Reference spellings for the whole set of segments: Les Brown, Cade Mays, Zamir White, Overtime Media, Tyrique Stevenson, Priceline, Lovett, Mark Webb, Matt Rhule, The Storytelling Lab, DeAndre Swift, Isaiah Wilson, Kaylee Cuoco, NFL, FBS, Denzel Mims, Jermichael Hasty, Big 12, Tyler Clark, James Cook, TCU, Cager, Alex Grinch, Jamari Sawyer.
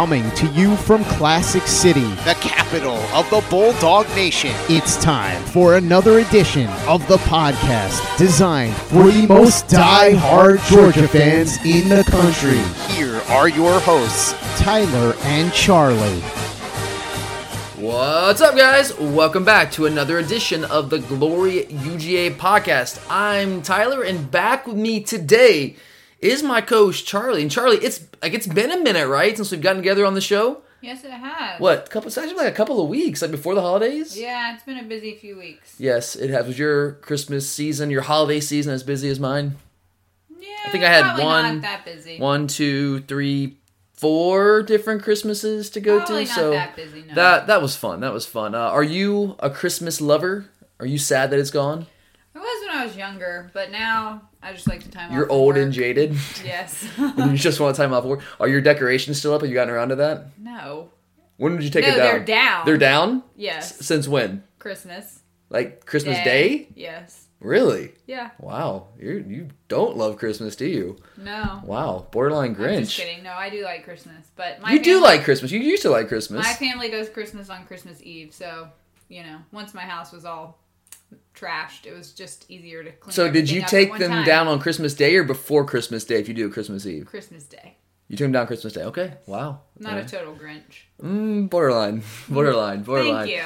coming to you from Classic City, the capital of the Bulldog Nation. It's time for another edition of the podcast designed for the most die-hard Georgia fans in the country. Here are your hosts, Tyler and Charlie. What's up, guys? Welcome back to another edition of the Glory UGA podcast. I'm Tyler, and back with me today is my coach, Charlie. And Charlie, it's been a minute, right, since we've gotten together on the show? Yes, it has. What? It's actually like a couple of weeks, like before the holidays? Yeah, it's been a busy few weeks. Yes, it has. Was your Christmas season, your holiday season, as busy as mine? Yeah, I think I had not that busy. 4 different Christmases to go probably to, so that, busy, no. that was fun. That was fun. Are you a Christmas lover? Are you sad that it's gone? I was when I was younger, but now I just like the time. You're off old work. And jaded. Yes. You just want time off work. Are your decorations still up? Have you gotten around to that? No. When did you take it down? They're down. They're down? Yes. Since when? Christmas. Like Christmas Day? Yes. Really? Yeah. Wow. You don't love Christmas, do you? No. Wow. Borderline Grinch. I'm just kidding. No, I do like Christmas, but my family do like Christmas. You used to like Christmas. My family goes Christmas on Christmas Eve, so once my house was all trashed, it was just easier to clean. So did you take them down on Christmas Day or before Christmas Day? If you do a Christmas Eve, Christmas Day. You took them down Christmas Day. Okay. Yes. Wow. Not a total Grinch. Borderline. Thank you.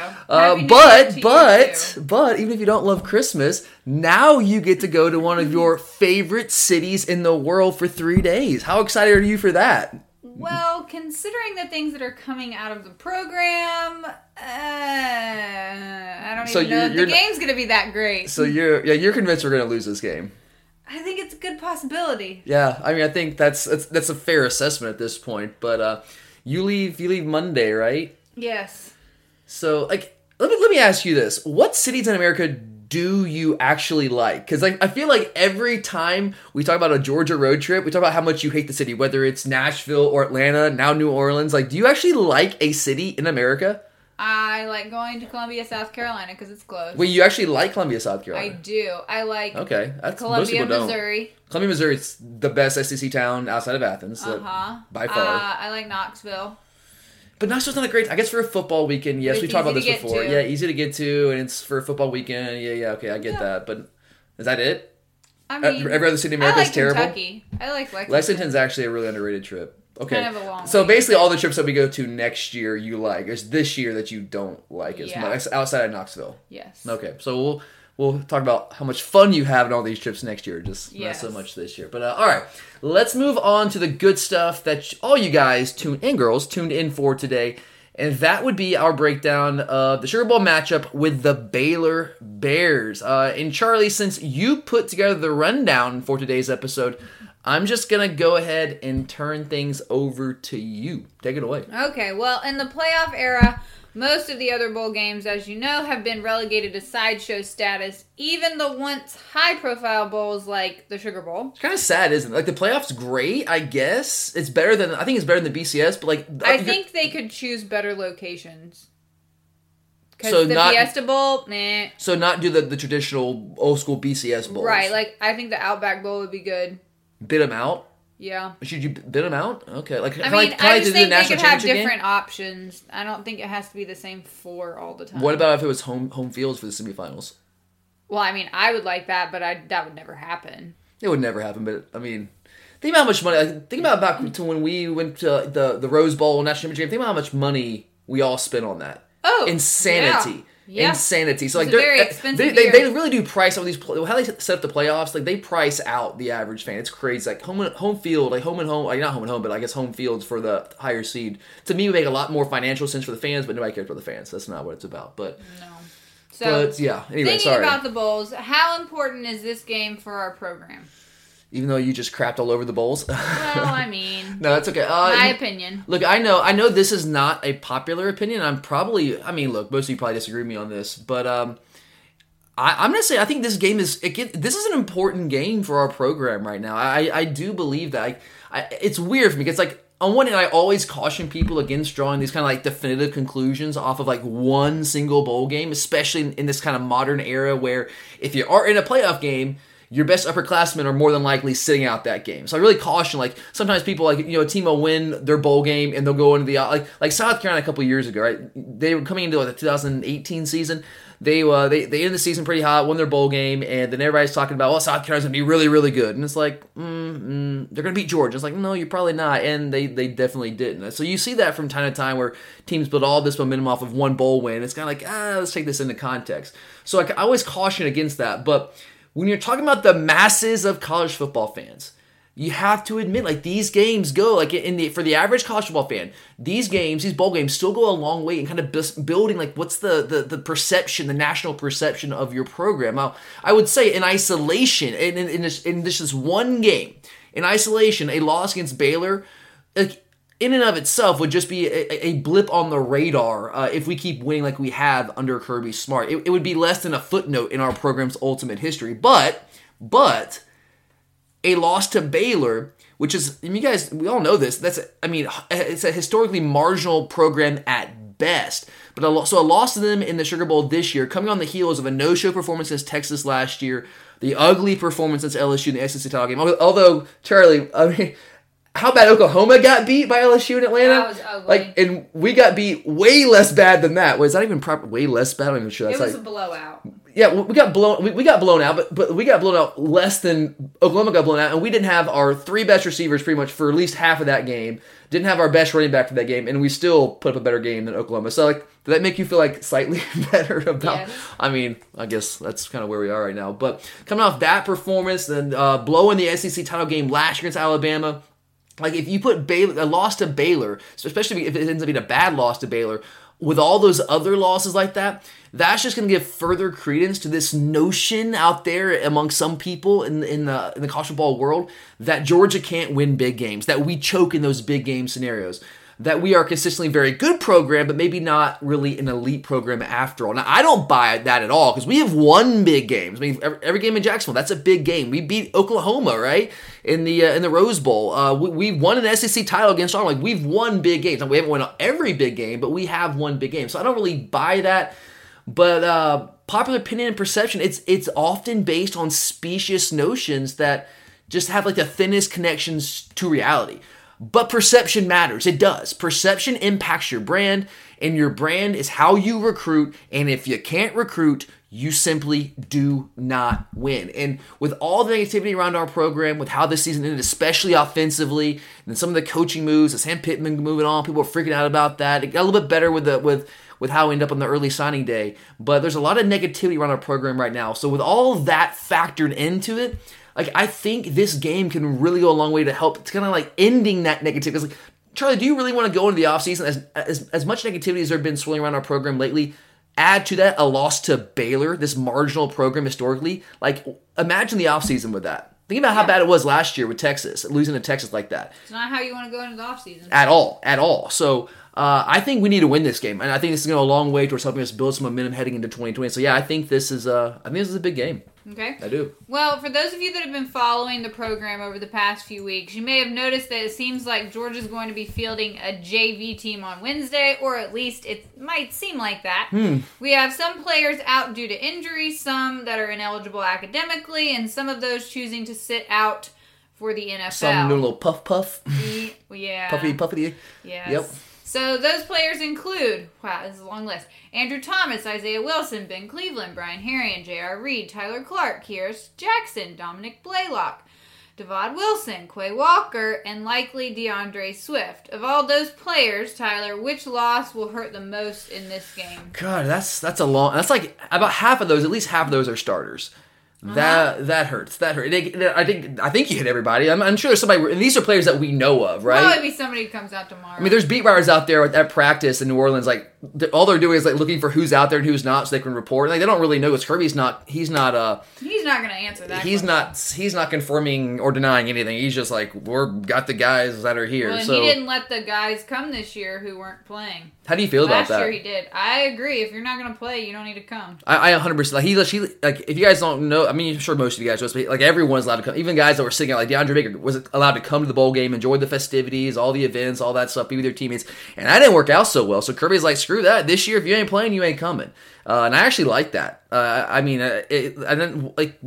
But even if you don't love Christmas, now you get to go to one of your favorite cities in the world for 3 days. How excited are you for that? Well, considering the things that are coming out of the program, I don't even know if the game's going to be that great. So you're convinced we're going to lose this game. I think it's a good possibility. Yeah, I mean, I think that's a fair assessment at this point. But you leave Monday, right? Yes. So, like, let me ask you this: what cities in America do you actually like? Because I feel like every time we talk about a Georgia road trip, we talk about how much you hate the city, whether it's Nashville or Atlanta, now New Orleans. Like, do you actually like a city in America? I like going to Columbia, South Carolina, because it's close. Well, you actually like Columbia, South Carolina. I do. I like Columbia, Missouri. Columbia, Missouri is the best SEC town outside of Athens, by far. I like Knoxville. But Knoxville's not a great... I guess for a football weekend, yes, we talked about this before. Yeah, easy to get to, and it's for a football weekend. Yeah, okay, I get that. But is that it? I mean... every other city in America is terrible? I like Kentucky. I like Lexington. Lexington's actually a really underrated trip. Okay, kind of a long so basically all the trips that we go to next year you like. It's this year that you don't like as much outside of Knoxville. Yes. Okay, so we'll talk about how much fun you have in all these trips next year, just not so much this year. But all right, let's move on to the good stuff that all you guys tuned in for today, and that would be our breakdown of the Sugar Bowl matchup with the Baylor Bears. And Charlie, since you put together the rundown for today's episode, I'm just going to go ahead and turn things over to you. Take it away. Okay, well, in the playoff era, most of the other bowl games, as you know, have been relegated to sideshow status, even the once high-profile bowls like the Sugar Bowl. It's kind of sad, isn't it? Like, the playoffs, great, I guess. I think it's better than the BCS, but like... I think they could choose better locations. So the Fiesta Bowl, meh. So not do the traditional old-school BCS bowls. Right, like, I think the Outback Bowl would be good. Bid them out? Yeah. Should you bid them out? Okay. Like, I mean, I just think they could have different options. I don't think it has to be the same four all the time. What about if it was home fields for the semifinals? Well, I mean, I would like that, but that would never happen. It would never happen, but I mean, think about how much money. Think about back to when we went to the Rose Bowl National Championship game. Think about how much money we all spent on that. Oh, insanity. Yeah. Yeah. Insanity. So, like, they really do price out these. How they set up the playoffs, like, they price out the average fan. It's crazy. Like, I guess home fields for the higher seed, to me, would make a lot more financial sense for the fans, but nobody cares about the fans. That's not what it's about. But no. So, but, yeah. Anyway, thinking about the bowls, how important is this game for our program? Even though you just crapped all over the bowls? Well, I mean... No, that's okay. My opinion. Look, I know this is not a popular opinion. Most of you probably disagree with me on this. But I'm going to say I think this game this is an important game for our program right now. I do believe that. It's weird for me. It's like, on one hand, I always caution people against drawing these kind of, like, definitive conclusions off of, like, one single bowl game, especially in this kind of modern era where if you are in a playoff game... your best upperclassmen are more than likely sitting out that game. So I really caution, like, sometimes people, like, you know, a team will win their bowl game and they'll go into the, like South Carolina a couple years ago, right? They were coming into, like, the 2018 season. They ended the season pretty hot, won their bowl game, and then everybody's talking about, well, South Carolina's going to be really, really good. And it's like, they're going to beat Georgia. It's like, no, you're probably not. And they definitely didn't. So you see that from time to time where teams build all this momentum off of one bowl win. It's kind of like, let's take this into context. So I always caution against that. But when you're talking about the masses of college football fans, you have to admit, like, these games go, like, for the average college football fan, these bowl games still go a long way in kind of building, like, what's the perception, the national perception of your program. Now, I would say in isolation, in this one game, in isolation, a loss against Baylor, like, in and of itself would just be a blip on the radar if we keep winning like we have under Kirby Smart. It would be less than a footnote in our program's ultimate history. But... a loss to Baylor, which is, and you guys, we all know this. It's a historically marginal program at best. But so a loss to them in the Sugar Bowl this year, coming on the heels of a no-show performance against Texas last year, the ugly performance against LSU in the SEC title game. Although, Charlie, I mean, how bad Oklahoma got beat by LSU in Atlanta? That was ugly. Like, and we got beat way less bad than that. Was that even proper? Way less bad? I'm not even sure. That's, it was like, a blowout. Yeah, we got blown. We got blown out, but we got blown out less than Oklahoma got blown out, and we didn't have our three best receivers pretty much for at least half of that game. Didn't have our best running back for that game, and we still put up a better game than Oklahoma. So, like, did that make you feel like slightly better about? Yes. I mean, I guess that's kind of where we are right now. But coming off that performance, then blowing the SEC title game last year against Alabama. Like, if you put a loss to Baylor, especially if it ends up being a bad loss to Baylor, with all those other losses like that, that's just going to give further credence to this notion out there among some people in the college football world that Georgia can't win big games, that we choke in those big game scenarios, that we are consistently a very good program, but maybe not really an elite program after all. Now, I don't buy that at all because we have won big games. I mean, every game in Jacksonville, that's a big game. We beat Oklahoma, right, in the Rose Bowl. We won an SEC title against Auburn. Like, we've won big games. Now, we haven't won every big game, but we have won big games. So I don't really buy that. But popular opinion and perception, it's often based on specious notions that just have, like, the thinnest connections to reality. But perception matters. It does. Perception impacts your brand, and your brand is how you recruit. And if you can't recruit, you simply do not win. And with all the negativity around our program, with how this season ended, especially offensively, and some of the coaching moves, the Sam Pittman moving on, people are freaking out about that. It got a little bit better with how we end up on the early signing day. But there's a lot of negativity around our program right now. So with all that factored into it, like, I think this game can really go a long way to help. It's kind of like ending that negativity. Because, like, Charlie, do you really want to go into the offseason? As much negativity as there has been swirling around our program lately, add to that a loss to Baylor, this marginal program historically. Like, imagine the offseason with that. Think about how bad it was last year with Texas, losing to Texas like that. It's not how you want to go into the offseason. At all. So, I think we need to win this game. And I think this is going to go a long way towards helping us build some momentum heading into 2020. So, yeah, I think this is a big game. Okay. I do. Well, for those of you that have been following the program over the past few weeks, you may have noticed that it seems like Georgia's going to be fielding a JV team on Wednesday, or at least it might seem like that. We have some players out due to injury, some that are ineligible academically, and some of those choosing to sit out for the NFL. Some new little puff. Yeah. Puffy. Yes. Yep. So those players include, wow, this is a long list, Andrew Thomas, Isaiah Wilson, Ben Cleveland, Brian Herrien, J.R. Reed, Tyler Clark, Kearis Jackson, Dominic Blaylock, Devon Wilson, Quay Walker, and likely DeAndre Swift. Of all those players, Tyler, which loss will hurt the most in this game? God, that's a long, that's like about half of those, at least half of those are starters. Uh-huh. That hurts. I think you hit everybody. I'm sure there's somebody, and these are players that we know of, right? Probably be somebody who comes out tomorrow. I mean, there's beat writers out there at practice in New Orleans, like, all they're doing is, like, looking for who's out there and who's not so they can report. Like, they don't really know, because Kirby's not, he's not going to answer that. He's not confirming or denying anything. He's just like, we're got the guys that are here. Well, and so, he didn't let the guys come this year who weren't playing. How do you feel about that? Last year he did. I agree. If you're not going to play, you don't need to come. I 100%. Like, if you guys don't know, I mean, I'm sure most of you guys know, but, like, everyone's allowed to come. Even guys that were sitting out, like DeAndre Baker, was allowed to come to the bowl game, enjoy the festivities, all the events, all that stuff, be with their teammates. And that didn't work out so well. So Kirby's like, screw that. This year, if you ain't playing, you ain't coming. And I actually like that. I mean, I didn't like.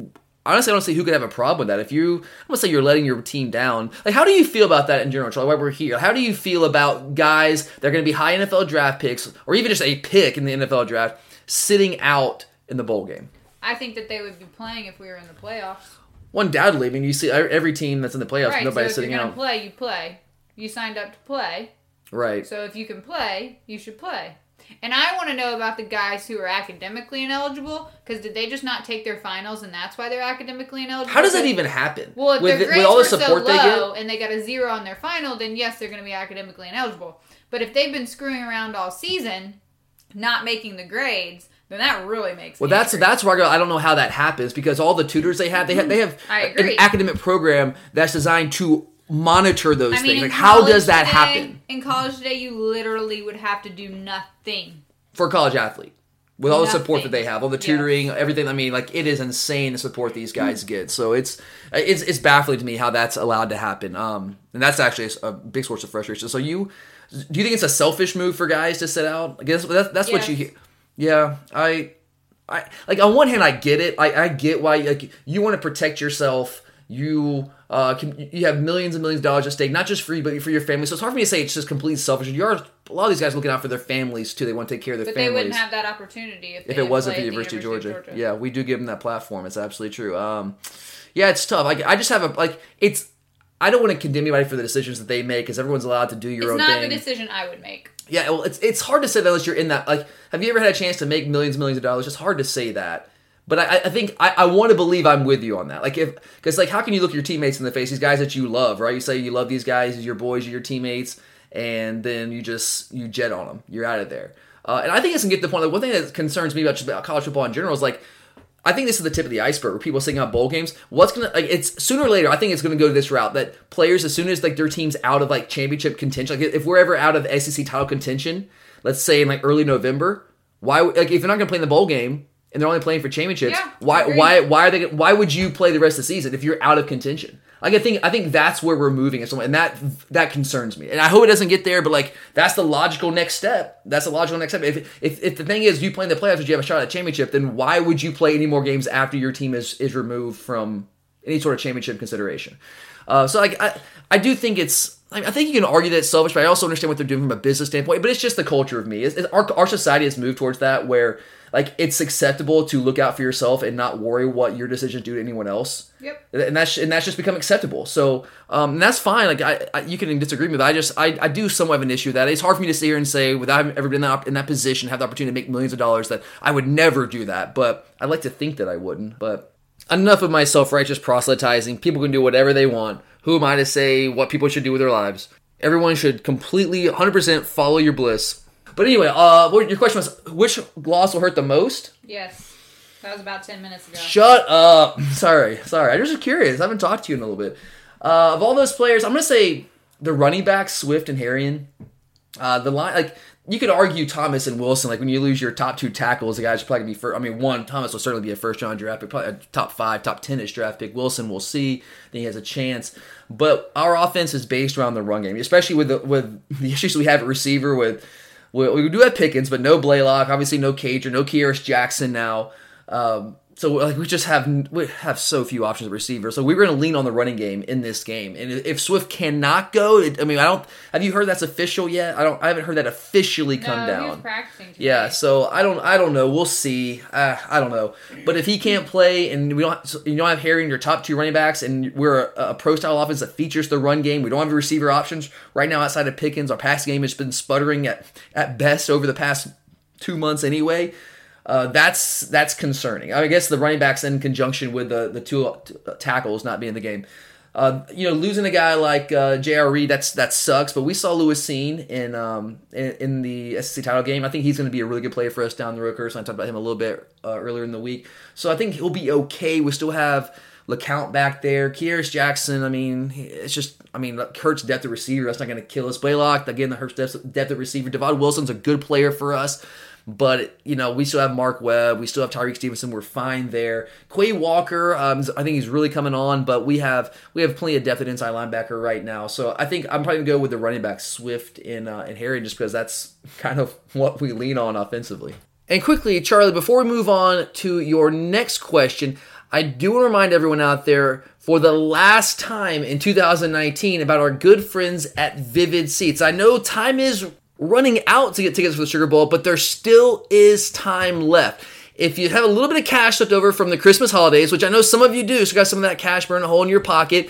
honestly, I don't see who could have a problem with that. If you, I'm gonna say you're letting your team down. Like, how do you feel about that in general, Charlie? Why we're here? How do you feel about guys that are gonna be high NFL draft picks, or even just a pick in the NFL draft, sitting out in the bowl game? I think that they would be playing if we were in the playoffs. Well, undoubtedly. I mean, you see every team that's in the playoffs, right, nobody's sitting out. So if you're gonna play, you play. You signed up to play. Right. So if you can play, you should play. And I want to know about the guys who are academically ineligible, because did they just not take their finals and that's why they're academically ineligible? How does that even happen? Well, if their grades were so low and they got a 0 on their final, then yes, they're going to be academically ineligible. But if they've been screwing around all season, not making the grades, then that really makes sense. Well, that's where I don't know how that happens, because all the tutors they have an academic program that's designed to monitor those things. Like, how does that happen? In college today, you literally would have to do nothing. For a college athlete. With all the support that they have, all the tutoring, everything. I mean, like, it is insane the support these guys get. So it's baffling to me how that's allowed to happen. And that's actually a big source of frustration. So do you think it's a selfish move for guys to sit out? I guess that's what you hear. Yeah, I like, on one hand, I get it. I get why, like, you want to protect yourself. You have millions and millions of dollars at stake, not just for you, but for your family. So it's hard for me to say it's just completely selfish. You are, a lot of these guys are looking out for their families too. They want to take care of their families. But they wouldn't have that opportunity if it wasn't for the University of Georgia. Yeah, we do give them that platform. It's absolutely true. Yeah, it's tough. I just have I don't want to condemn anybody for the decisions that they make, because everyone's allowed to do your own thing. It's not the decision I would make. Yeah, well, it's hard to say that unless you're in that. Like, have you ever had a chance to make millions and millions of dollars? It's hard to say that. But I think I want to believe I'm with you on that. Like, because how can you look your teammates in the face? These guys that you love, right? You say you love these guys, your boys, your teammates, and then you jet on them. You're out of there. And I think this can get to the point. Like, one thing that concerns me about college football in general is, like, I think this is the tip of the iceberg where people are sitting out bowl games. It's sooner or later, I think it's gonna go to this route that players, as soon as, like, their team's out of, like, championship contention, like, if we're ever out of SEC title contention, let's say in, like, early November, why? Like, if you're not gonna play in the bowl game, and they're only playing for championships, why would you play the rest of the season if you're out of contention? Like, I think that's where we're moving, and that concerns me. And I hope it doesn't get there, but, like, that's the logical next step. If the thing is you play in the playoffs but you have a shot at a championship, then why would you play any more games after your team is removed from any sort of championship consideration? I do think it's, I think you can argue that it's selfish, but I also understand what they're doing from a business standpoint. But it's just the culture of me. Our society has moved towards that, where, like, it's acceptable to look out for yourself and not worry what your decisions do to anyone else. Yep. And that's just become acceptable. So and that's fine. Like, you can disagree with me, but I do somewhat have an issue with that. It's hard for me to sit here and say, without having ever been in that position, have the opportunity to make millions of dollars, that I would never do that. But I'd like to think that I wouldn't. But enough of my self-righteous proselytizing. People can do whatever they want. Who am I to say what people should do with their lives? Everyone should completely, 100% follow your bliss. But anyway, your question was, which loss will hurt the most? Yes. That was about 10 minutes ago. Shut up. Sorry. I'm just curious. I haven't talked to you in a little bit. Of all those players, I'm going to say the running backs, Swift and Herrien. The line, like, you could argue Thomas and Wilson. Like, when you lose your top two tackles, the guy's probably going to be first. I mean, one, Thomas will certainly be a first-round draft pick, probably a top 5, top 10-ish draft pick. Wilson, we'll see. I think he has a chance. But our offense is based around the run game, especially with the issues we have at receiver with... We do have Pickens, but no Blaylock, obviously no Cager, no Kearis Jackson now. So, like, we have so few options at receiver. So we were going to lean on the running game in this game. And if Swift cannot go, have you heard that's official yet? I haven't heard that officially come down. He was practicing today. Yeah, so I don't know. We'll see. I don't know. But if he can't play and you don't have Herrien in your top 2 running backs, and we're a pro-style offense that features the run game, we don't have receiver options right now outside of Pickens. Our pass game has been sputtering at best over the past 2 months anyway. That's concerning. I guess the running backs in conjunction with the two tackles not being in the game. Losing a guy like J.R. Reed, that sucks. But we saw Lewis Cine in the SEC title game. I think he's going to be a really good player for us down the road. Curse, I talked about him a little bit earlier in the week. So I think he'll be okay. We still have LeCounte back there. Kearis Jackson, Hurts depth at receiver. That's not going to kill us. Blaylock, again, the Hurts depth at receiver. Devon Wilson's a good player for us. But, we still have Mark Webb. We still have Tyrique Stevenson. We're fine there. Quay Walker, I think he's really coming on, but we have plenty of depth at inside linebacker right now. So I think I'm probably going to go with the running back, Swift and Herrien, just because that's kind of what we lean on offensively. And quickly, Charlie, before we move on to your next question, I do want to remind everyone out there for the last time in 2019 about our good friends at Vivid Seats. I know time is running out to get tickets for the Sugar Bowl, but there still is time left. If you have a little bit of cash left over from the Christmas holidays, which I know some of you do, so you got some of that cash burning a hole in your pocket,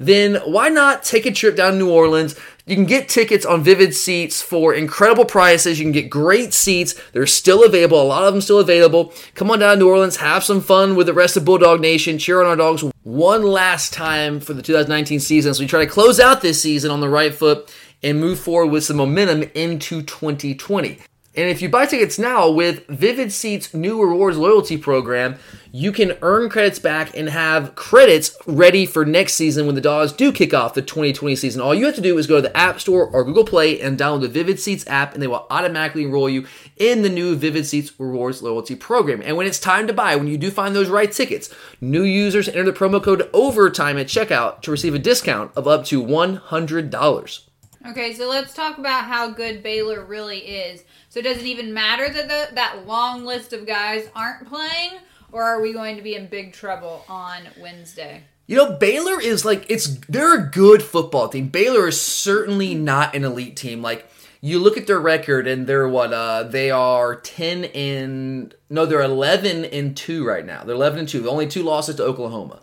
then why not take a trip down to New Orleans? You can get tickets on Vivid Seats for incredible prices. You can get great seats. They're still available. A lot of them still available. Come on down to New Orleans. Have some fun with the rest of Bulldog Nation. Cheer on our dogs one last time for the 2019 season. So we try to close out this season on the right foot and move forward with some momentum into 2020. And if you buy tickets now with Vivid Seats' new rewards loyalty program, you can earn credits back and have credits ready for next season when the Dogs do kick off the 2020 season. All you have to do is go to the App Store or Google Play and download the Vivid Seats app, and they will automatically enroll you in the new Vivid Seats rewards loyalty program. And when it's time to buy, when you do find those right tickets, new users enter the promo code OVERTIME at checkout to receive a discount of up to $100. Okay, so let's talk about how good Baylor really is. So does it even matter that that long list of guys aren't playing, or are we going to be in big trouble on Wednesday? You know, Baylor is they're a good football team. Baylor is certainly not an elite team. Like, you look at their record and they're 11-2 right now. They're 11-2. The only two losses to Oklahoma.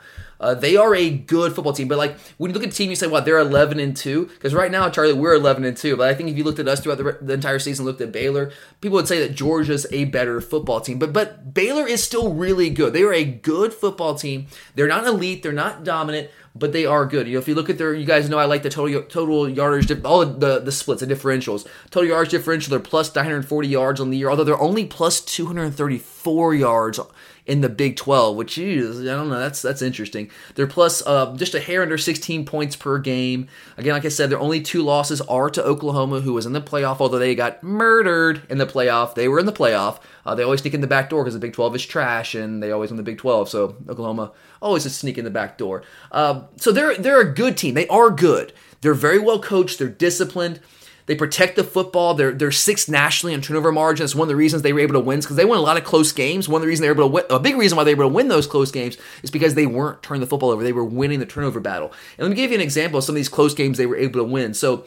They are a good football team, but when you look at the team, you say, "Wow, they're 11-2." Because right now, Charlie, we're 11-2. But I think if you looked at us throughout the entire season, looked at Baylor, people would say that Georgia's a better football team. But Baylor is still really good. They are a good football team. They're not elite. They're not dominant, but they are good. You know, if you look at you guys know I like the total yardage, all the splits, the differentials. Total yardage differential, they're plus 940 yards on the year, although they're only plus 234 yards in the Big 12, which is, I don't know, that's interesting. They're plus just a hair under 16 points per game. Again, like I said, their only two losses are to Oklahoma, who was in the playoff, although they got murdered in the playoff. They were in the playoff. They always sneak in the back door because the Big 12 is trash, and they always win the Big 12, so Oklahoma always just sneak in the back door. So they're a good team. They are good. They're very well coached. They're disciplined. They protect the football. They're sixth nationally in turnover margin. That's one of the reasons they were able to win, because they won a lot of close games. One of the reasons they were able to win, a big reason why they were able to win those close games is because they weren't turning the football over. They were winning the turnover battle. And let me give you an example of some of these close games they were able to win. So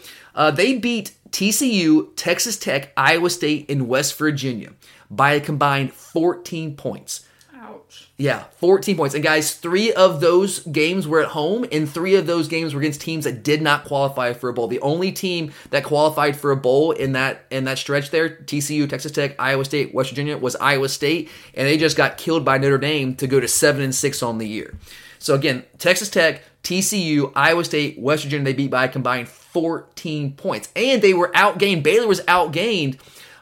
they beat TCU, Texas Tech, Iowa State, and West Virginia by a combined 14 points. Ouch. Yeah, 14 points. And guys, three of those games were at home, and three of those games were against teams that did not qualify for a bowl. The only team that qualified for a bowl in that stretch there, TCU, Texas Tech, Iowa State, West Virginia, was Iowa State, and they just got killed by Notre Dame to go to 7-6 on the year. So again, Texas Tech, TCU, Iowa State, West Virginia, they beat by a combined 14 points. And they were outgained. Baylor was outgained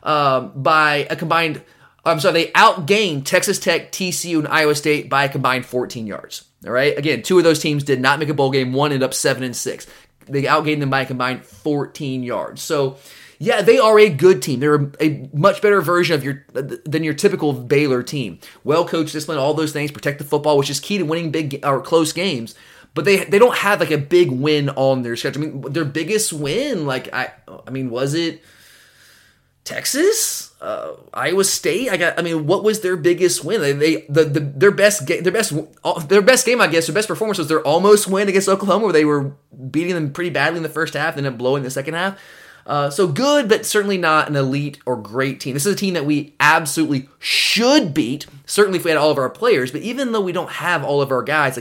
by a combined they outgained Texas Tech, TCU, and Iowa State by a combined 14 yards. All right? Again, two of those teams did not make a bowl game. One ended up 7-6. They outgained them by a combined 14 yards. So, yeah, they are a good team. They're a much better version of than your typical Baylor team. Well-coached, disciplined, all those things, protect the football, which is key to winning big or close games. But they don't have, a big win on their schedule. I mean, their biggest win, was it Texas? Iowa State? What was their biggest win? Their best performance was their almost win against Oklahoma, where they were beating them pretty badly in the first half, then blowing the second half. So good, but certainly not an elite or great team. This is a team that we absolutely should beat, certainly if we had all of our players, but even though we don't have all of our guys,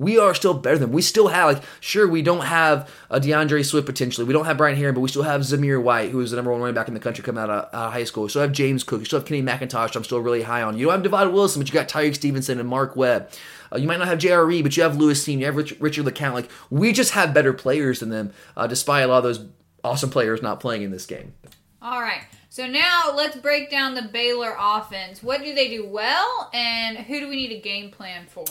we are still better than them. We still have, we don't have DeAndre Swift potentially. We don't have Brian Herrien, but we still have Zamir White, who is the number one running back in the country coming out of high school. We still have James Cook. You still have Kenny McIntosh, I'm still really high on. You don't have Devon Wilson, but you got Tyrique Stevenson and Mark Webb. You might not have J.R. Reed, but you have Lewis Cine. You have Richard LeCounte. We just have better players than them, despite a lot of those awesome players not playing in this game. All right. So now let's break down the Baylor offense. What do they do well, and who do we need a game plan for?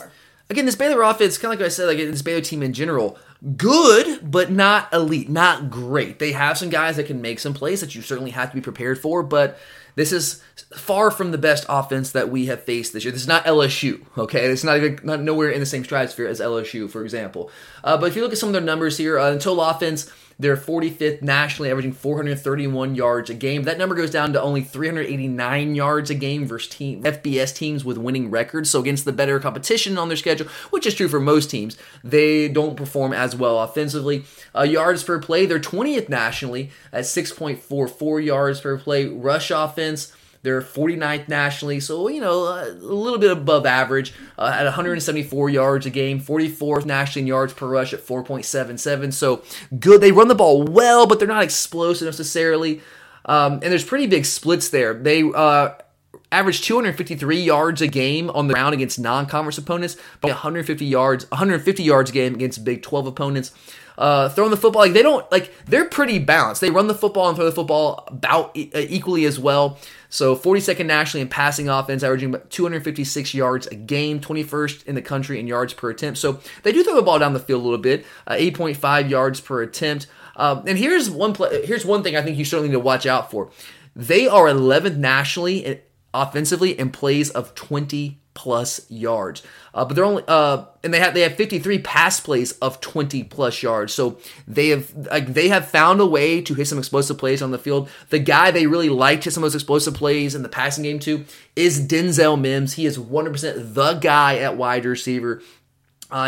Again, this Baylor offense, kind of like I said, this Baylor team in general, good, but not elite, not great. They have some guys that can make some plays that you certainly have to be prepared for, but this is far from the best offense that we have faced this year. This is not LSU, okay? It's not nowhere in the same stratosphere as LSU, for example. But if you look at some of their numbers here, in total offense, They're 45th nationally, averaging 431 yards a game. That number goes down to only 389 yards a game versus FBS teams with winning records. So against the better competition on their schedule, which is true for most teams, they don't perform as well offensively. Yards per play, they're 20th nationally at 6.44 yards per play. Rush offense, they're 49th nationally, so, you know, a little bit above average at 174 yards a game, 44th nationally in yards per rush at 4.77, so good. They run the ball well, but they're not explosive necessarily, and there's pretty big splits there. They averaged 253 yards a game on the ground against non-conference opponents, but 150 yards a game against Big 12 opponents. Throwing the football, they're pretty balanced. They run the football and throw the football about equally as well. So 42nd nationally in passing offense, averaging about 256 yards a game, 21st in the country in yards per attempt. So they do throw the ball down the field a little bit, 8.5 yards per attempt. And here's one thing I think you certainly need to watch out for. They are 11th nationally offensively in plays of 20 plus yards, but they're only and they have 53 pass plays of 20 plus yards. So they have found a way to hit some explosive plays on the field. The guy they really liked hit some of those explosive plays in the passing game too is Denzel Mims. He is 100% the guy at wide receiver.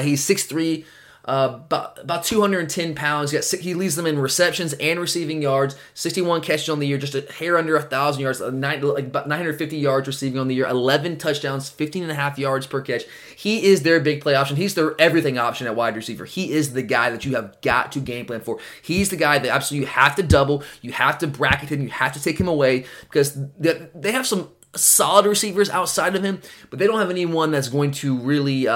He's 6'3", about 210 pounds. He leads them in receptions and receiving yards, 61 catches on the year, just a hair under 1,000 yards, about 950 yards receiving on the year, 11 touchdowns, 15.5 yards per catch. He is their big play option. He's their everything option at wide receiver. He is the guy that you have got to game plan for. He's the guy that absolutely you have to double, you have to bracket him, you have to take him away, because they have some solid receivers outside of him, but they don't have anyone that's going to really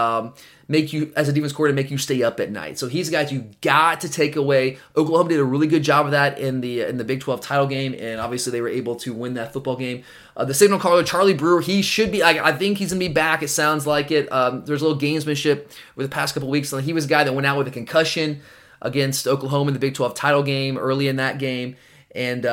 make you, as a defense coordinator, make you stay up at night. So he's the guys you got to take away. Oklahoma did a really good job of that in the Big 12 title game, and obviously they were able to win that football game. The signal caller, Charlie Brewer, he should be, I think he's going to be back. It sounds like it. There's a little gamesmanship over the past couple weeks. He was a guy that went out with a concussion against Oklahoma in the Big 12 title game early in that game. And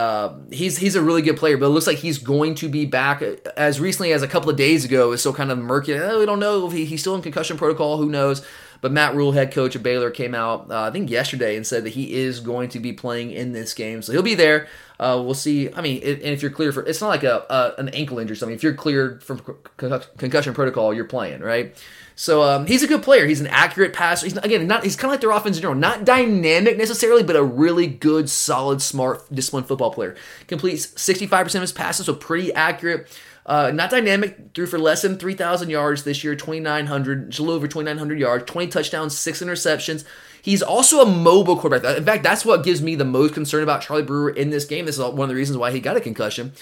he's a really good player, but it looks like he's going to be back as recently as a couple of days ago. It's still kind of murky. We don't know if he's still in concussion protocol. Who knows? But Matt Rhule, head coach of Baylor, came out I think yesterday and said that he is going to be playing in this game, so he'll be there. We'll see. And if you're cleared for, it's not like an ankle injury or something. If you're cleared from concussion protocol, you're playing, right? So he's a good player. He's an accurate passer. He's kind of like their offense in general. Not dynamic necessarily, but a really good, solid, smart, disciplined football player. Completes 65% of his passes, so pretty accurate. Not dynamic. Threw for less than 3,000 yards this year, just a little over 2,900 yards, 20 touchdowns, 6 interceptions. He's also a mobile quarterback. In fact, that's what gives me the most concern about Charlie Brewer in this game. This is one of the reasons why he got a concussion.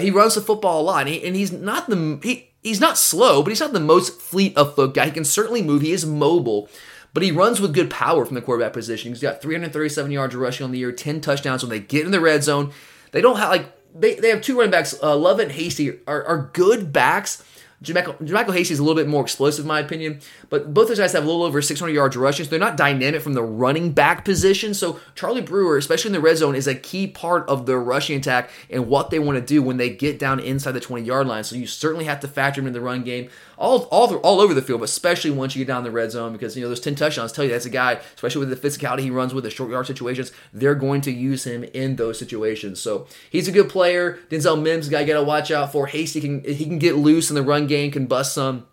He runs the football a lot, and he's not the... He's not slow, but he's not the most fleet of foot guy. He can certainly move. He is mobile, but he runs with good power from the quarterback position. He's got 337 yards rushing on the year, 10 touchdowns. When they get in the red zone, they don't have they have two running backs. Lovett and Hasty are good backs. Jermichael Hasty is a little bit more explosive, in my opinion, but both those guys have a little over 600 yards rushing, so they're not dynamic from the running back position. So Charlie Brewer, especially in the red zone, is a key part of their rushing attack and what they want to do when they get down inside the 20-yard line. So you certainly have to factor him in the run game all over the field, but especially once you get down the red zone, because those 10 touchdowns tell you that's a guy, especially with the physicality he runs with, the short yard situations, they're going to use him in those situations. So he's a good player. Denzel Mims, guy you got to watch out for. Hasty, he can get loose in the run game, can bust some.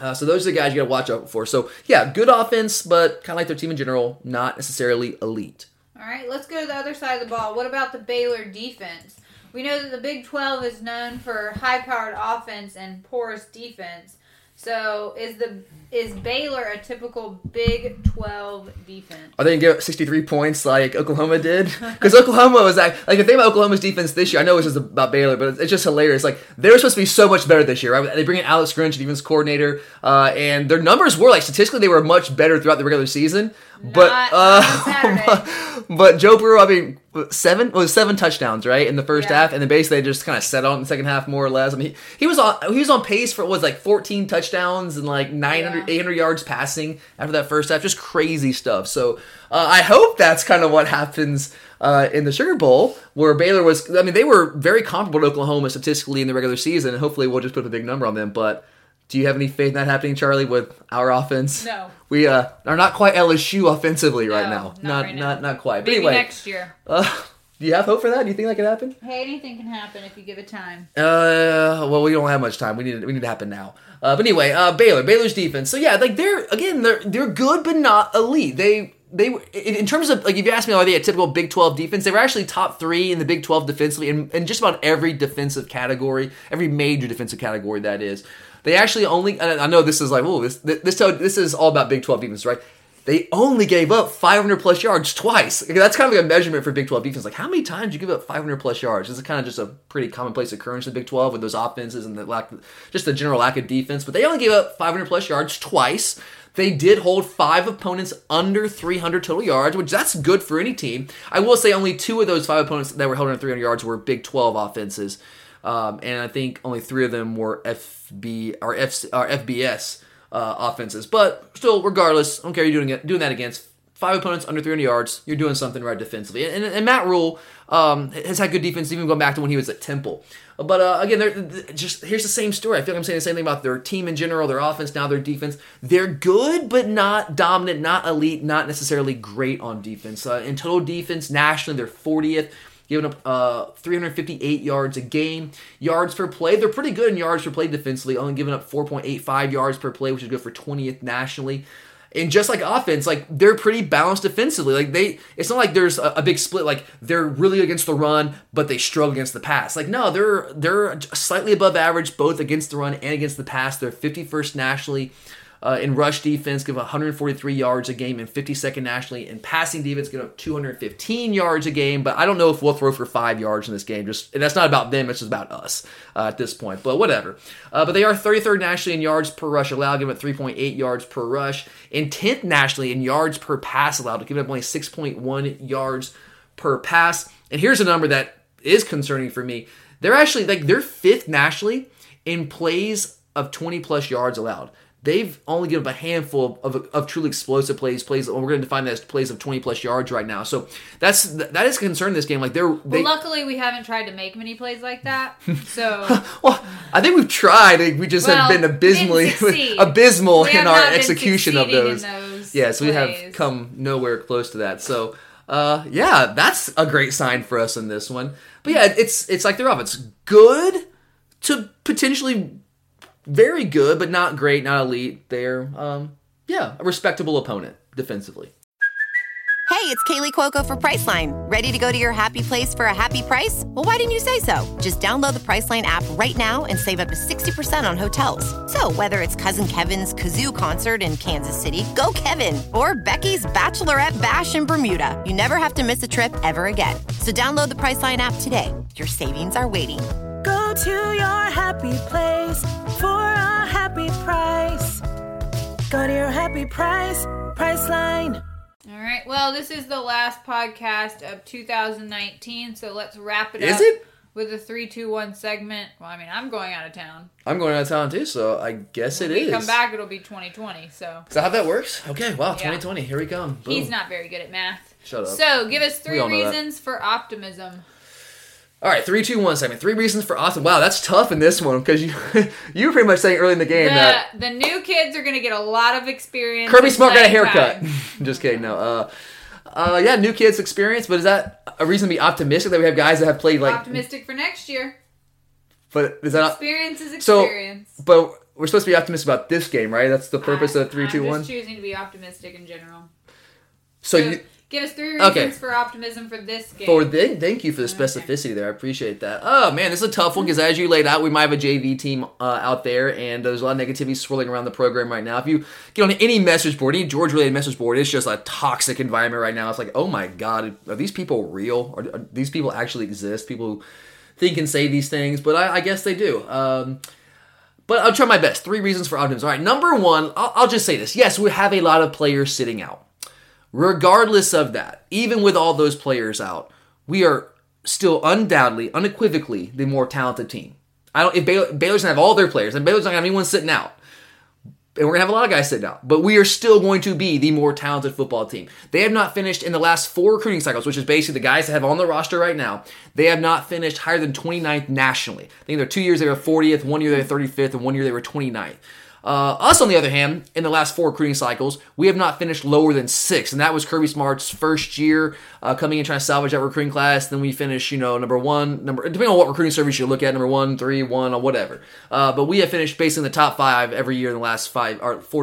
So those are the guys you got to watch out for. So yeah, good offense, but kind of like their team in general, not necessarily elite. All right, let's go to the other side of the ball. What about the Baylor defense? We know that the Big 12 is known for high-powered offense and porous defense. So is Baylor a typical Big 12 defense? Are they going to give up 63 points like Oklahoma did? Because Oklahoma was the thing about Oklahoma's defense this year, I know it's just about Baylor, but it's just hilarious. They were supposed to be so much better this year, right? They bring in Alex Grinch, defense coordinator, and their numbers were statistically they were much better throughout the regular season. But Joe Burrow, seven touchdowns, right, in the first half, and then basically they just kind of set on in the second half more or less. He was on pace for 14 touchdowns and 800 yards passing after that first half, just crazy stuff. So I hope that's kind of what happens in the Sugar Bowl, where Baylor was. They were very comparable to Oklahoma statistically in the regular season, and hopefully we'll just put a big number on them, but. Do you have any faith in that happening, Charlie, with our offense? No. We are not quite LSU offensively right now. Not quite. But anyway, next year. Do you have hope for that? Do you think that could happen? Hey, anything can happen if you give it time. Well, we don't have much time. We need to happen now. But anyway, Baylor's defense. So yeah, like they're good but not elite. They in terms of like if you ask me, are they a typical Big 12 defense? They were actually top 3 in the Big 12 defensively in just about every defensive category, every major defensive category that is. They actually only, and I know this is like, oh, this is all about Big 12 defense, right? They only gave up 500 plus yards twice. That's kind of like a measurement for Big 12 defense. Like, how many times you give up 500 plus yards? This is kind of just a pretty commonplace occurrence in Big 12 with those offenses and just the general lack of defense. But they only gave up 500 plus yards twice. They did hold 5 opponents under 300 total yards, which that's good for any team. I will say only 2 of those 5 opponents that were held under 300 yards were Big 12 offenses. And I think only 3 of them were FBS offenses. But still, regardless, I don't care who you're doing that against. 5 opponents under 300 yards, you're doing something right defensively. And Matt Rhule has had good defense even going back to when he was at Temple. But again, here's the same story. I feel like I'm saying the same thing about their team in general, their offense, now their defense. They're good, but not dominant, not elite, not necessarily great on defense. In total defense, nationally, they're 40th. Giving up 358 yards a game. Yards per play, they're pretty good in yards per play defensively, only giving up 4.85 yards per play, which is good for 20th nationally. And just like offense, like they're pretty balanced defensively. Like it's not like there's a big split. Like they're really against the run, but they struggle against the pass. Like no, they're slightly above average both against the run and against the pass. They're 51st nationally. In rush defense, give up 143 yards a game, and 52nd nationally. In passing defense, give up 215 yards a game. But I don't know if we'll throw for 5 yards in this game. And that's not about them; it's just about us at this point. But whatever. But they are 33rd nationally in yards per rush allowed, giving up 3.8 yards per rush, and 10th nationally in yards per pass allowed, giving up only 6.1 yards per pass. And here's a number that is concerning for me: they're actually they're 5th nationally in plays of 20 plus yards allowed. They've only given up a handful of truly explosive plays. We're going to define that as plays of 20 plus yards right now. So that is a concern in this game. Like well, luckily we haven't tried to make many plays like that. So well, I think we've tried. We just have been abysmal in our execution of those. Yes, we have come nowhere close to that. So yeah, that's a great sign for us in this one. But yeah, it's like their offense, good to potentially. Very good, but not great, not elite. They're, a respectable opponent defensively. Hey, it's Kaylee Cuoco for Priceline. Ready to go to your happy place for a happy price? Well, why didn't you say so? Just download the Priceline app right now and save up to 60% on hotels. So whether it's Cousin Kevin's Kazoo concert in Kansas City, go Kevin, or Becky's Bachelorette Bash in Bermuda, you never have to miss a trip ever again. So download the Priceline app today. Your savings are waiting. Go to your happy place for a happy price. Go to your happy price, Priceline. All right, well, this is the last podcast of 2019, so let's wrap it up. Is it? With a 3-2-1 segment. Well, I mean, I'm going out of town. I'm going out of town, too, so I guess when it is. When we come back, it'll be 2020, so. Is that how that works? Okay, wow, yeah. 2020, here we come. Boom. He's not very good at math. Shut up. So, give us 3 reasons for optimism. All right, 3, 2, 1 segment. 3 reasons for awesome. Wow, that's tough in this one because you were pretty much saying early in the game that the new kids are going to get a lot of experience. Kirby Smart got a haircut. Just kidding. No. Yeah, new kids experience. But is that a reason to be optimistic that we have guys that have played like optimistic for next year? But is that experience is experience? So, but we're supposed to be optimistic about this game, right? That's the purpose of 3, 2, 1. I'm just choosing to be optimistic in general. So give us 3 reasons for optimism for this game. Thank you for the specificity there. I appreciate that. Oh, man, this is a tough one because as you laid out, we might have a JV team out there, and there's a lot of negativity swirling around the program right now. If you get on any message board, any George-related message board, it's just a toxic environment right now. It's like, oh, my God, are these people real? Are these people actually exist? People who think and say these things, but I guess they do. But I'll try my best. 3 reasons for optimism. All right, number 1, I'll just say this. Yes, we have a lot of players sitting out. Regardless of that, even with all those players out, we are still undoubtedly, unequivocally, the more talented team. Baylor's going to have all their players, and Baylor's not going to have anyone sitting out. And we're going to have a lot of guys sit out. But we are still going to be the more talented football team. They have not finished in the last four recruiting cycles, which is basically the guys that have on the roster right now. They have not finished higher than 29th nationally. I think there are 2 years they were 40th, 1 year they were 35th, and 1 year they were 29th. Us, on the other hand, in the last four recruiting cycles, we have not finished lower than 6th, and that was Kirby Smart's first year coming in trying to salvage that recruiting class. Then we finished, number one, depending on what recruiting service you look at, number 1, 3, 1, or whatever. But we have finished basically in the top 5 every year in the last 4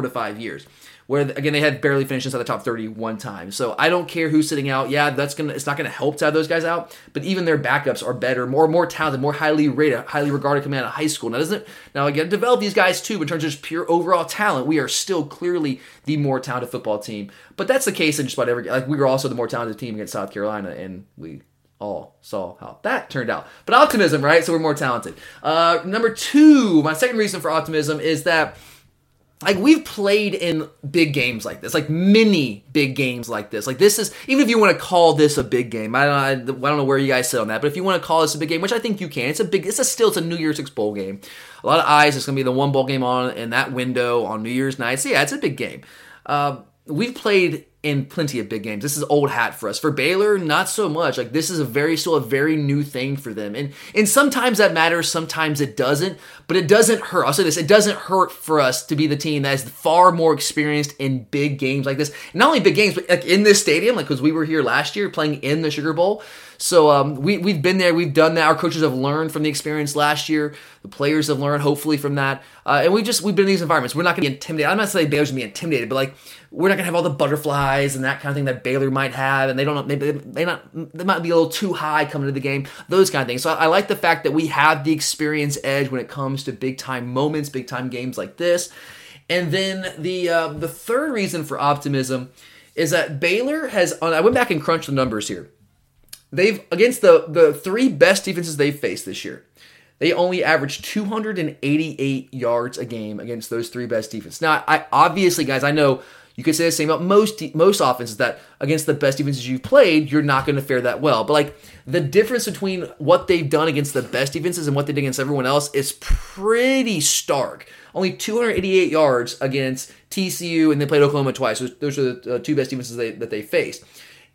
to 5 years. Where, again, they had barely finished inside the top 30 one time. So I don't care who's sitting out. Yeah, it's not going to help to have those guys out, but even their backups are better, more talented, more highly rated, highly regarded coming out of high school. Now, again, develop these guys too, but in terms of just pure overall talent, we are still clearly the more talented football team. But that's the case in just about every, we were also the more talented team against South Carolina, and we all saw how that turned out. But optimism, right? So we're more talented. Number 2, my second reason for optimism is that we've played in big games like this, many big games like this. This is, even if you want to call this a big game, I don't know where you guys sit on that, but if you want to call this a big game, which I think you can, it's a New Year's 6 bowl game. A lot of eyes, it's going to be the one bowl game on in that window on New Year's night. So yeah, it's a big game. We've played in plenty of big games. This is old hat for us. For Baylor, not so much. This is still a very new thing for them. And sometimes that matters, sometimes it doesn't. But it doesn't hurt. I'll say this. It doesn't hurt for us to be the team that is far more experienced in big games like this. Not only big games, but in this stadium, because we were here last year playing in the Sugar Bowl. So we've been there. We've done that. Our coaches have learned from the experience last year. The players have learned, hopefully, from that. And we've been in these environments. We're not going to be intimidated. I'm not saying Baylor's going to be intimidated, but we're not going to have all the butterflies and that kind of thing that Baylor might have. And they might be a little too high coming to the game. Those kind of things. So I like the fact that we have the experience edge when it comes to big time moments, big time games like this. And then the third reason for optimism is that Baylor has. I went back and crunched the numbers here. They've against the three best defenses they've faced this year. They only averaged 288 yards a game against those three best defenses. Now, I know you could say the same about most offenses that against the best defenses you've played, you're not going to fare that well. But the difference between what they've done against the best defenses and what they did against everyone else is pretty stark. Only 288 yards against TCU, and they played Oklahoma twice. Those are the two best defenses that they faced.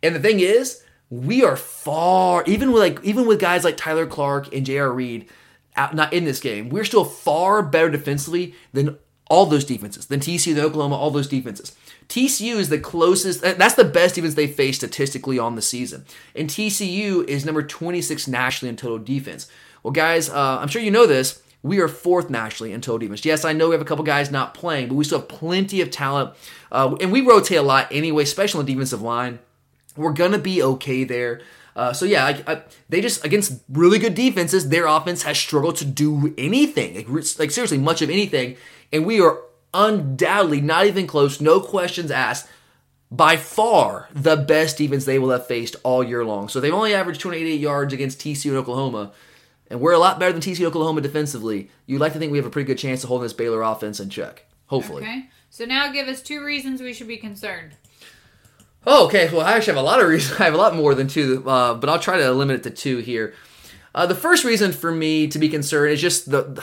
And the thing is, we are far, even with guys like Tyler Clark and J.R. Reed out, not in this game, we're still far better defensively than all those defenses, than TCU, than Oklahoma, all those defenses. TCU is the closest, that's the best defense they face statistically on the season. And TCU is number 26 nationally in total defense. Well, guys, I'm sure you know this. We are 4th nationally in total defense. Yes, I know we have a couple guys not playing, but we still have plenty of talent. And we rotate a lot anyway, especially on the defensive line. We're going to be okay there. They just, against really good defenses, their offense has struggled to do anything. Seriously, much of anything. And we are undoubtedly, not even close, no questions asked, by far the best defense they will have faced all year long. So they've only averaged 288 yards against TCU and Oklahoma. And we're a lot better than TCU and Oklahoma defensively. You'd like to think we have a pretty good chance of holding this Baylor offense in check. Hopefully. Okay. So now give us 2 reasons we should be concerned. Oh, okay. Well, I actually have a lot of reasons. I have a lot more than 2, but I'll try to limit it to 2 here. The first reason for me to be concerned is just the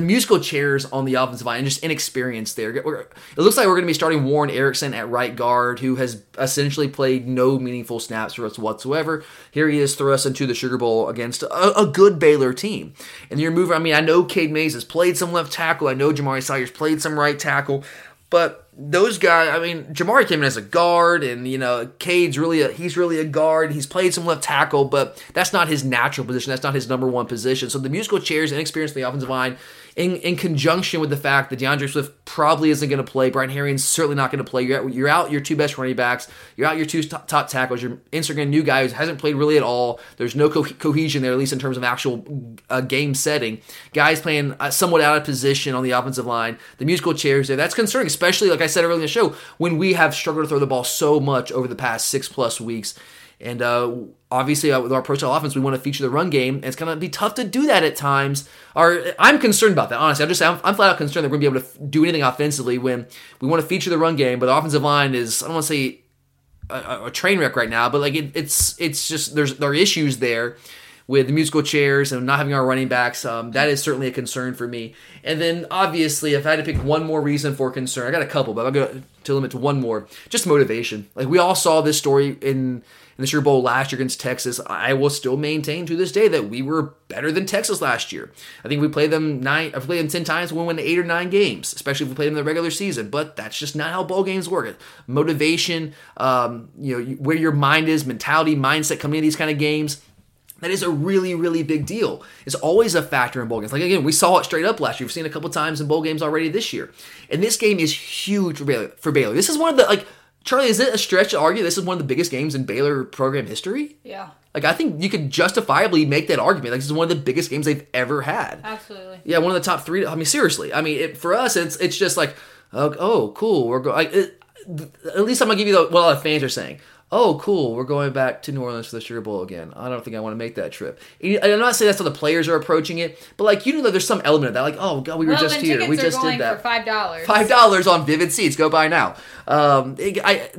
musical chairs on the offensive line and just inexperience there. It looks like we're going to be starting Warren Erickson at right guard, who has essentially played no meaningful snaps for us whatsoever. Here he is, throw us into the Sugar Bowl against a good Baylor team. And you're moving, I know Cade Mays has played some left tackle. I know Jamari Sawyer's played some right tackle. But those guys, Jamari came in as a guard, and, Cade's he's really a guard. He's played some left tackle, but that's not his natural position. That's not his number one position. So the musical chairs, inexperience in the offensive line, in conjunction with the fact that DeAndre Swift probably isn't going to play. Brian Herrien's certainly not going to play. You're out your 2 best running backs. You're out your 2 top tackles. You're inserting a new guy who hasn't played really at all. There's no cohesion there, at least in terms of actual game setting. Guys playing somewhat out of position on the offensive line. The musical chairs there, that's concerning, especially, like I said earlier in the show, when we have struggled to throw the ball so much over the past 6-plus weeks. And obviously, with our pro-style offense, we want to feature the run game, and it's going to be tough to do that at times. I'm concerned about that, honestly. I'm flat out concerned that we're going to be able to do anything offensively when we want to feature the run game, but the offensive line is, I don't want to say a train wreck right now, but there are issues there with musical chairs and not having our running backs, that is certainly a concern for me. And then, obviously, if I had to pick one more reason for concern, I got a couple, but I'm going to limit to one more. Just motivation. Like, we all saw this story in the Sugar Bowl last year against Texas. I will still maintain to this day that we were better than Texas last year. I think we played them 10 times, we won 8 or 9 games, especially if we played them in the regular season. But that's just not how bowl games work. Motivation, where your mind is, mentality, mindset coming into these kind of games. That is a really, really big deal. It's always a factor in bowl games. Like, again, we saw it straight up last year. We've seen it a couple times in bowl games already this year. And this game is huge for Baylor. This is one of the, like, Charlie, is it a stretch to argue this is one of the biggest games in Baylor program history? Yeah. Like, I think you could justifiably make that argument. Like, this is one of the biggest games they've ever had. Absolutely. Yeah, one of the top 3. I mean, seriously. I mean, for us, it's just like, oh, cool. We're going. At least I'm going to give you what a lot of fans are saying. Oh, cool, we're going back to New Orleans for the Sugar Bowl again. I don't think I want to make that trip. And I'm not saying that's how the players are approaching it, but, like, you know, there's some element of that. Like, oh, God, we were just here. We just did that. $5. $5 on Vivid Seats. Go buy now. That's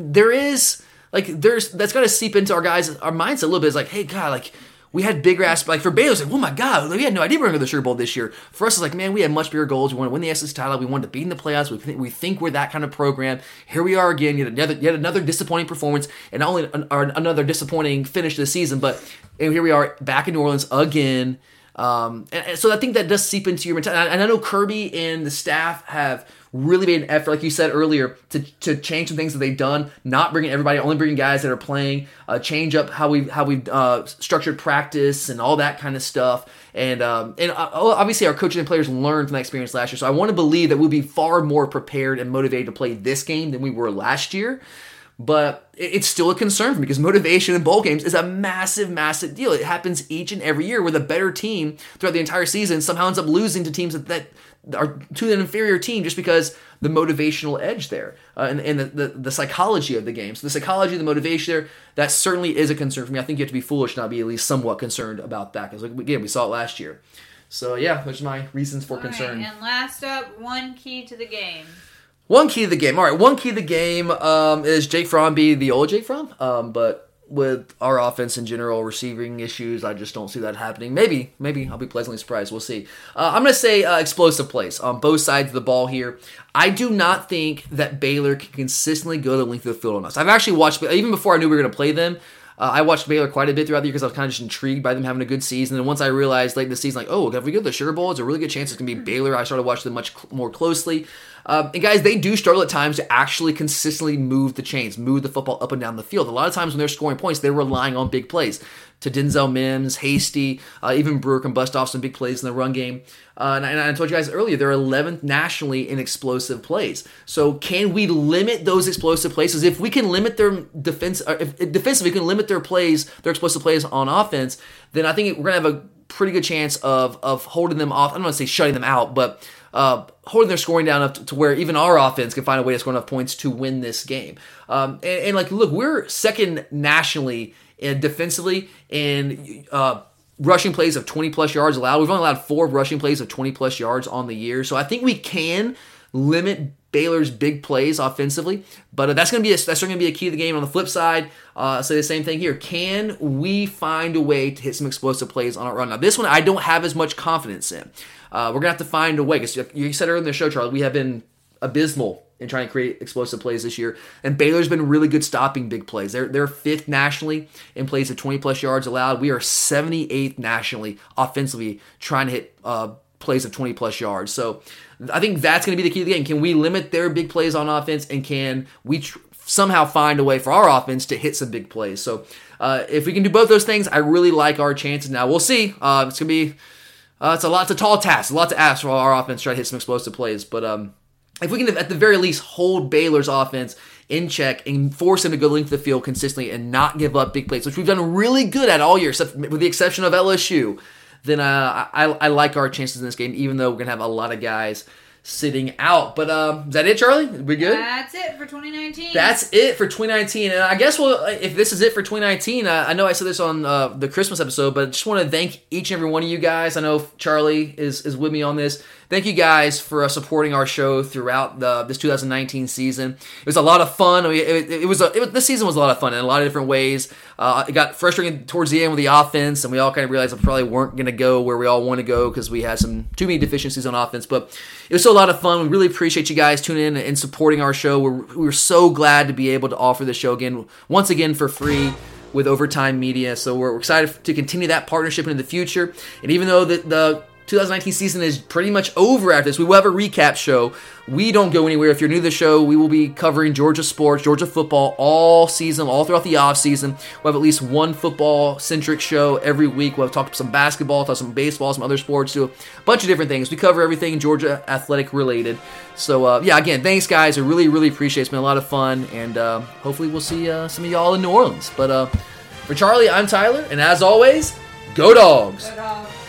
got to seep into our mindset a little bit. It's like, hey, God, like, we had bigger aspects. Like, for Baylor, it's like, oh, my God, we had no idea we were going to the Sugar Bowl this year. For us, it's like, man, we had much bigger goals. We want to win the SEC title. We wanted to be in the playoffs. We think we're that kind of program. Here we are again, yet another disappointing performance, and not only another disappointing finish to the season, but here we are back in New Orleans again. And so I think that does seep into your mentality. And I know Kirby and the staff have really made an effort, like you said earlier, to change some things that they've done, not bringing everybody, only bringing guys that are playing, change up how we've structured practice and all that kind of stuff. And obviously our coaches and players learned from that experience last year. So I want to believe that we'll be far more prepared and motivated to play this game than we were last year. But it's still a concern for me because motivation in bowl games is a massive, massive deal. It happens each and every year where the better team throughout the entire season somehow ends up losing to teams that are to an inferior team just because the motivational edge there and the psychology of the game. So the psychology, the motivation there, that certainly is a concern for me. I think you have to be foolish to not be at least somewhat concerned about that because, again, we saw it last year. So, yeah, those are my reasons for concern. Right, and last up, one key to the game. One key to the game. All right, one key to the game is Jake Fromm be the old Jake Fromm. But with our offense in general, receiving issues, I just don't see that happening. Maybe I'll be pleasantly surprised. We'll see. I'm going to say explosive plays on both sides of the ball here. I do not think that Baylor can consistently go the length of the field on us. I've actually watched, even before I knew we were going to play them, I watched Baylor quite a bit throughout the year because I was kind of just intrigued by them having a good season. And once I realized late in the season, like, oh, if we go to the Sugar Bowl, it's a really good chance it's going to be Baylor. I started watching them much more closely. And guys, they do struggle at times to actually consistently move the chains, move the football up and down the field. A lot of times when they're scoring points, they're relying on big plays. To Denzel Mims, Hasty, even Brewer can bust off some big plays in the run game. And I told you guys earlier, they're 11th nationally in explosive plays. So can we limit those explosive plays? Because if we can limit their defense, defensively, we can limit their plays, their explosive plays on offense, then I think we're going to have a pretty good chance of holding them off. I don't want to say shutting them out, but holding their scoring down up to where even our offense can find a way to score enough points to win this game. Look, we're second nationally and defensively in rushing plays of 20-plus yards allowed. We've only allowed 4 rushing plays of 20-plus yards on the year. So I think we can limit Baylor's big plays offensively, but that's going to be a key to the game. On the flip side, I'll say the same thing here. Can we find a way to hit some explosive plays on our run? Now, this one I don't have as much confidence in. We're going to have to find a way. Because you said earlier in the show, Charlie, we have been abysmal in trying to create explosive plays this year. And Baylor's been really good stopping big plays. They're 5th nationally in plays of 20-plus yards allowed. We are 78th nationally offensively trying to hit plays of 20-plus yards. So I think that's going to be the key to the game. Can we limit their big plays on offense, and can we somehow find a way for our offense to hit some big plays? So if we can do both those things, I really like our chances. Now, we'll see. It's going to be it's a tall task, a lot to ask for our offense to try to hit some explosive plays. But if we can, at the very least, hold Baylor's offense in check and force them to go length of the field consistently and not give up big plays, which we've done really good at all year, except with the exception of LSU, then I like our chances in this game, even though we're going to have a lot of guys sitting out. But is that it, Charlie? We good? That's it for 2019. That's it for 2019. And I guess if this is it for 2019, I know I said this on the Christmas episode, but I just want to thank each and every one of you guys. I know Charlie is with me on this. Thank you guys for supporting our show throughout this 2019 season. It was a lot of fun. I mean, this season was a lot of fun in a lot of different ways. It got frustrating towards the end with the offense, and we all kind of realized we probably weren't going to go where we all want to go because we had some too many deficiencies on offense. But it was still a lot of fun. We really appreciate you guys tuning in and supporting our show. We're so glad to be able to offer this show once again for free with Overtime Media. So we're excited to continue that partnership in the future. And even though the 2019 season is pretty much over after this, we will have a recap show. We don't go anywhere. If you're new to the show, we will be covering Georgia sports, Georgia football all season, all throughout the offseason. We'll have at least one football-centric show every week. We'll talk some basketball, talk some baseball, some other sports, do a bunch of different things. We cover everything Georgia athletic-related. So, again, thanks, guys. I really, really appreciate it. It's been a lot of fun, and hopefully we'll see some of y'all in New Orleans. But for Charlie, I'm Tyler, and as always, go Dogs! Go Dogs!